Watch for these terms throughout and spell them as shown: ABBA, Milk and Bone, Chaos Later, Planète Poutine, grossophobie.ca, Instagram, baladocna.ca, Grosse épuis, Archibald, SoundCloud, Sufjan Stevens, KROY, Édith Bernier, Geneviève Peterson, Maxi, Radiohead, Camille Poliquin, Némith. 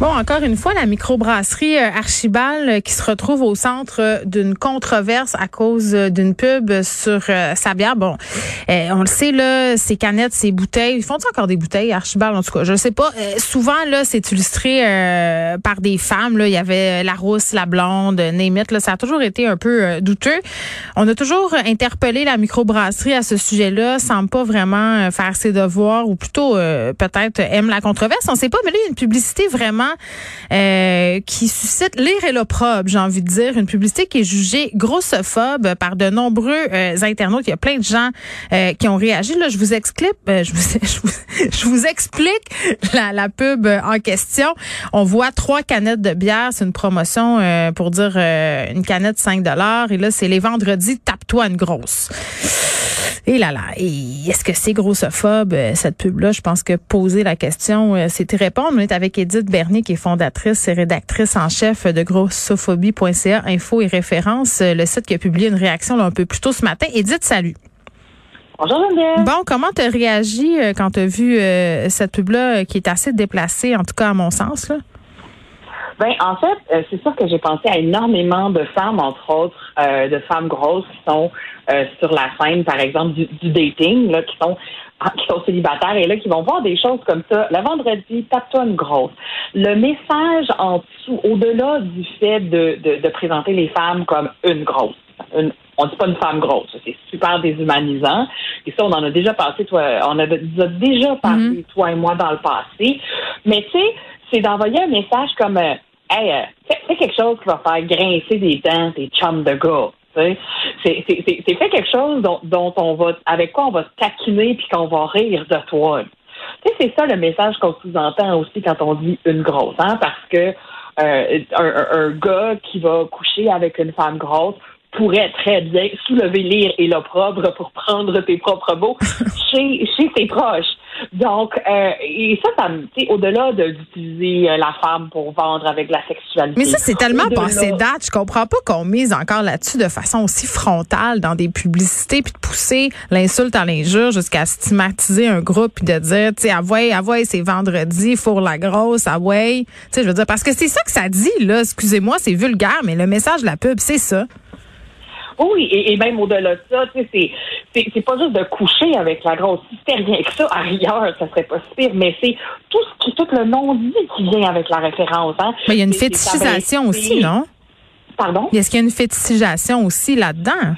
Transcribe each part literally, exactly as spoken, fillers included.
Bon, encore une fois, la microbrasserie Archibald qui se retrouve au centre d'une controverse à cause d'une pub sur euh, sa bière. Bon, euh, on le sait, là, ces canettes, ces bouteilles, ils font-ils encore des bouteilles, Archibald, en tout cas? Je ne sais pas. Euh, souvent, là, c'est illustré euh, par des femmes. Là, il y avait la rousse, la blonde, Némith. Là, ça a toujours été un peu euh, douteux. On a toujours interpellé la microbrasserie à ce sujet-là. Semble pas vraiment faire ses devoirs ou plutôt, euh, peut-être, aime la controverse. On ne sait pas, mais là, il y a une publicité vraiment Euh, qui suscite l'ire et l'opprobre, j'ai envie de dire. Une publicité qui est jugée grossophobe par de nombreux euh, internautes. Il y a plein de gens euh, qui ont réagi. Là, je vous explique, euh, je, vous, je, vous, je vous explique la, la pub en question. On voit trois canettes de bière. C'est une promotion euh, pour dire euh, une canette cinq dollars. Et là, c'est les vendredis, tape-toi une grosse. Et là là, et est-ce que c'est grossophobe, cette pub-là? Je pense que poser la question, c'est y répondre. On est avec Édith Bernier, qui est fondatrice et rédactrice en chef de grossophobie point c a, info et référence, le site qui a publié une réaction là, un peu plus tôt ce matin. Édith, salut. Bonjour, Geneviève. Bon, comment t'as réagi quand t'as vu euh, cette pub-là qui est assez déplacée, en tout cas à mon sens, là? Ben, en fait, euh, c'est sûr que j'ai pensé à énormément de femmes, entre autres, euh, de femmes grosses qui sont euh, sur la scène, par exemple, du, du dating, là, qui sont qui sont célibataires et là, qui vont voir des choses comme ça. Le vendredi, tape-toi une grosse. Le message en dessous, au-delà du fait de, de, de présenter les femmes comme une grosse, une, on dit pas une femme grosse, c'est super déshumanisant. Et ça, on en a déjà passé, toi, on a, on a déjà parlé, mm-hmm. toi et moi, dans le passé. Mais tu sais, c'est d'envoyer un message comme euh, hey, euh, fais, fais quelque chose qui va faire grincer des dents tes chums de gars. C'est, c'est, c'est, c'est fait quelque chose dont, dont on va, avec quoi on va se taquiner puis qu'on va rire de toi. T'sais, c'est ça le message qu'on sous-entend aussi quand on dit une grosse, hein, parce que euh, un, un gars qui va coucher avec une femme grosse pourrait très bien soulever l'ire et l'opprobre pour prendre tes propres mots chez, chez tes proches. Donc, euh, et ça, ça tu sais, au-delà de, d'utiliser la femme pour vendre avec la sexualité. Mais ça, c'est tellement au-delà. Passé date. Je comprends pas qu'on mise encore là-dessus de façon aussi frontale dans des publicités, puis de pousser l'insulte à l'injure jusqu'à stigmatiser un groupe, puis de dire, tu sais, ah ouais, ah ouais, c'est vendredi, fourre la grosse, ah ouais. Tu sais, je veux dire, parce que c'est ça que ça dit, là. Excusez-moi, c'est vulgaire, mais le message de la pub, c'est ça. Oui, et, et même au-delà de ça, tu sais, c'est, c'est, c'est pas juste de coucher avec la grosse. Si c'était rien que ça, à rigueur, ça serait pas si pire, mais c'est tout ce qui, tout le non-dit qui vient avec la référence, hein. Mais il y a une c'est, fétichisation c'est... aussi, non? Pardon? Est-ce qu'il y a une fétichisation aussi là-dedans?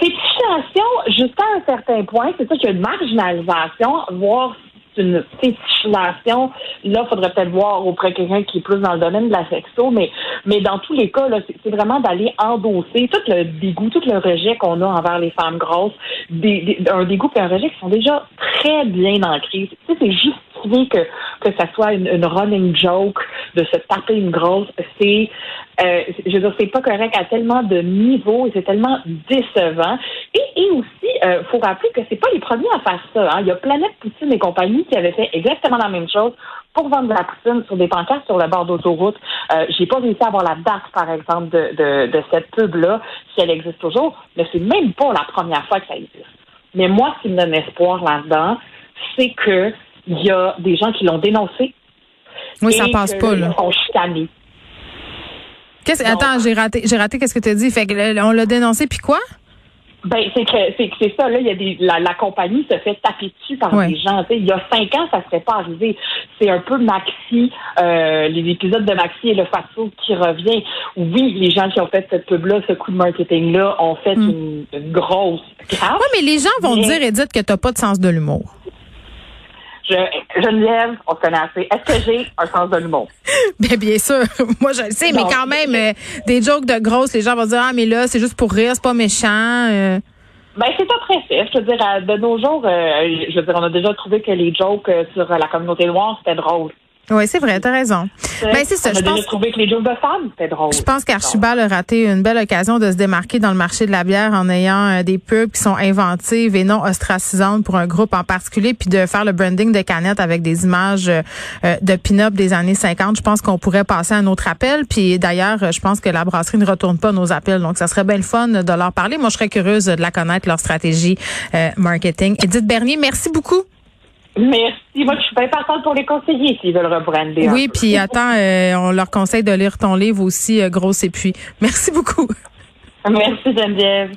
Fétichisation, jusqu'à un certain point, c'est ça qu'il y a une marginalisation, voire une fétichisation. Là, il faudrait peut-être voir auprès de quelqu'un qui est plus dans le domaine de la sexo, mais, mais dans tous les cas, là, c'est, c'est vraiment d'aller endosser tout le dégoût, tout le rejet qu'on a envers les femmes grosses, des, des, un dégoût et un rejet qui sont déjà très bien ancrés. Tu sais, c'est justifié que, que ça soit une, une running joke de se taper une grosse. C'est, euh, je veux dire, c'est pas correct à tellement de niveaux et c'est tellement décevant. Et, et aussi, il euh, faut rappeler que c'est pas les premiers à faire ça. Hein. Il y a Planète Poutine et compagnie qui avaient fait exactement la même chose pour vendre de la poutine sur des pancartes sur le bord d'autoroute. Euh, j'ai pas réussi à avoir la date, par exemple, de, de, de cette pub-là, si elle existe toujours, mais c'est même pas la première fois que ça existe. Mais moi, ce qui me donne espoir là-dedans, c'est que il y a des gens qui l'ont dénoncé. Oui, ça passe pas, là. Et qui sont chicanés. Qu'est-ce... Attends, j'ai raté, j'ai raté qu'est-ce que tu as dit. Fait que, on l'a dénoncé, puis quoi? Ben c'est que c'est, c'est ça là, il y a des la, la compagnie se fait taper dessus par ouais. des gens. Il y a cinq ans, ça serait pas arrivé. C'est un peu Maxi, euh, les épisodes de Maxi et le fast-food qui revient. Oui, les gens qui ont fait cette pub là, ce coup de marketing là, ont fait mm. une, une grosse carte. Oui, mais les gens vont mais... dire et dire que t'as pas de sens de l'humour. Je, Geneviève, on se connaît assez. Est-ce que j'ai un sens de l'humour? Bien, bien sûr. Moi, je le sais, non. Mais quand même, euh, des jokes de grosses, les gens vont dire « Ah, mais là, c'est juste pour rire, c'est pas méchant. Euh. » Ben c'est oppressif. Je veux dire, de nos jours, euh, je veux dire, on a déjà trouvé que les jokes sur la communauté noire, c'était drôle. Oui, c'est vrai, t'as raison. Mais ben, c'est ça. Je pense trouver que les jobs de femmes, c'est drôle. Je pense qu'Archibald a raté une belle occasion de se démarquer dans le marché de la bière en ayant euh, des pubs qui sont inventives et non ostracisantes pour un groupe en particulier, puis de faire le branding de canettes avec des images euh, de pin-up des années cinquante. Je pense qu'on pourrait passer à un autre appel. Puis d'ailleurs, je pense que la brasserie ne retourne pas nos appels, donc ça serait bien le fun de leur parler. Moi, je serais curieuse de la connaître, leur stratégie euh, marketing. Édith Bernier, merci beaucoup. Merci. Moi, je suis bien partante pour les conseiller s'ils veulent rebrander. Oui, puis attends, euh, on leur conseille de lire ton livre aussi, euh, Grosse épuis. Merci beaucoup. Merci, Geneviève.